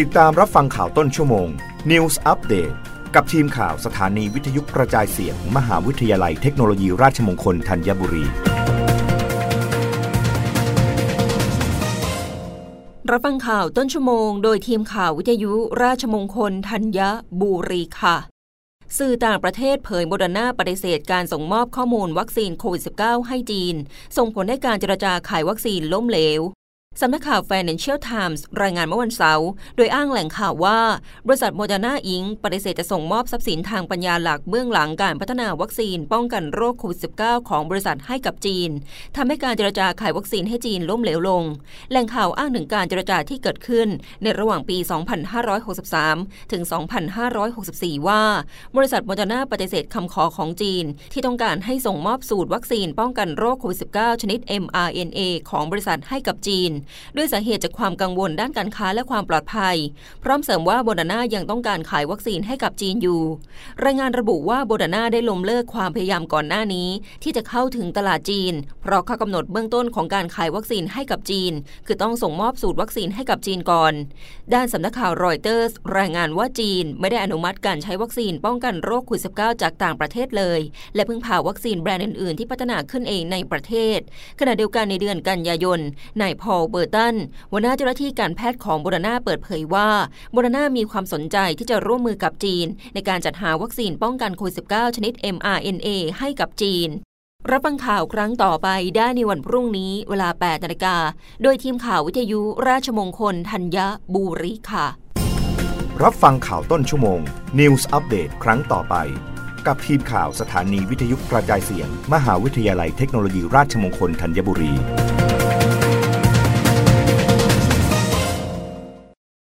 ติดตามรับฟังข่าวต้นชั่วโมง News Update กับทีมข่าวสถานีวิทยุกระจายเสียง มหาวิทยาลัยเทคโนโลยีราชมงคลธัญบุรีรับฟังข่าวต้นชั่วโมงโดยทีมข่าววิทยุราชมงคลธัญบุรีค่ะสื่อต่างประเทศเผยโมเดอร์นาปฏิเสธการส่งมอบข้อมูลวัคซีนโควิด -19 ให้จีนส่งผลให้การเจรจาขายวัคซีนล้มเหลวสำนักข่าว Financial Times รายงานเมื่อวันเสาร์โดยอ้างแหล่งข่าวว่าบริษัทโมเดอร์นาอิงปฏิเสธจะส่งมอบทรัพย์สินทางปัญญาหลักเบื้องหลังการพัฒนาวัคซีนป้องกันโรคโควิด -19 ของบริษัทให้กับจีนทำให้การเจรจาขายวัคซีนให้จีนล้มเหลวลงแหล่งข่าวอ้างถึงการเจรจาที่เกิดขึ้นในระหว่างปี 2563 ถึง 2564 ว่าบริษัทโมเดอร์นาปฏิเสธคำขอของจีนที่ต้องการให้ส่งมอบสูตรวัคซีนป้องกันโรคโควิด -19 ชนิด mRNA ของบริษัทให้กับจีนด้วยสาเหตุจากความกังวลด้านการค้าและความปลอดภัยพร้อมเสริมว่าโมเดอร์นายังต้องการขายวัคซีนให้กับจีนอยู่รายงานระบุว่าโมเดอร์นาได้ล้มเลิกความพยายามก่อนหน้านี้ที่จะเข้าถึงตลาดจีนเพราะข้อกำหนดเบื้องต้นของการขายวัคซีนให้กับจีนคือต้องส่งมอบสูตรวัคซีนให้กับจีนก่อนด้านสำนักข่าวรอยเตอร์สรายงานว่าจีนไม่ได้อนุมัติการใช้วัคซีนป้องกันโรคโควิด -19 จากต่างประเทศเลยและเพิ่งพาวัคซีนแบรนด์อื่นๆที่พัฒนาขึ้นเองในประเทศขณะเดียวกันในเดือนกันยายนนายพอลเบอร์ตันหัวหน้าเจ้าหน้าที่การแพทย์ของโมเดอร์นาเปิดเผยว่าโมเดอร์นามีความสนใจที่จะร่วมมือกับจีนในการจัดหาวัคซีนป้องกันโควิด -19 ชนิด mRNA ให้กับจีนรับฟังข่าวครั้งต่อไปได้ในวันพรุ่งนี้เวลา 8:00 น.โดยทีมข่าววิทยุราชมงคลธัญบุรีค่ะรับฟังข่าวต้นชั่วโมง News Update ครั้งต่อไปกับทีมข่าวสถานีวิทยุกระจายเสียงมหาวิทยาลัยเทคโนโลยีราชมงคลธัญบุรี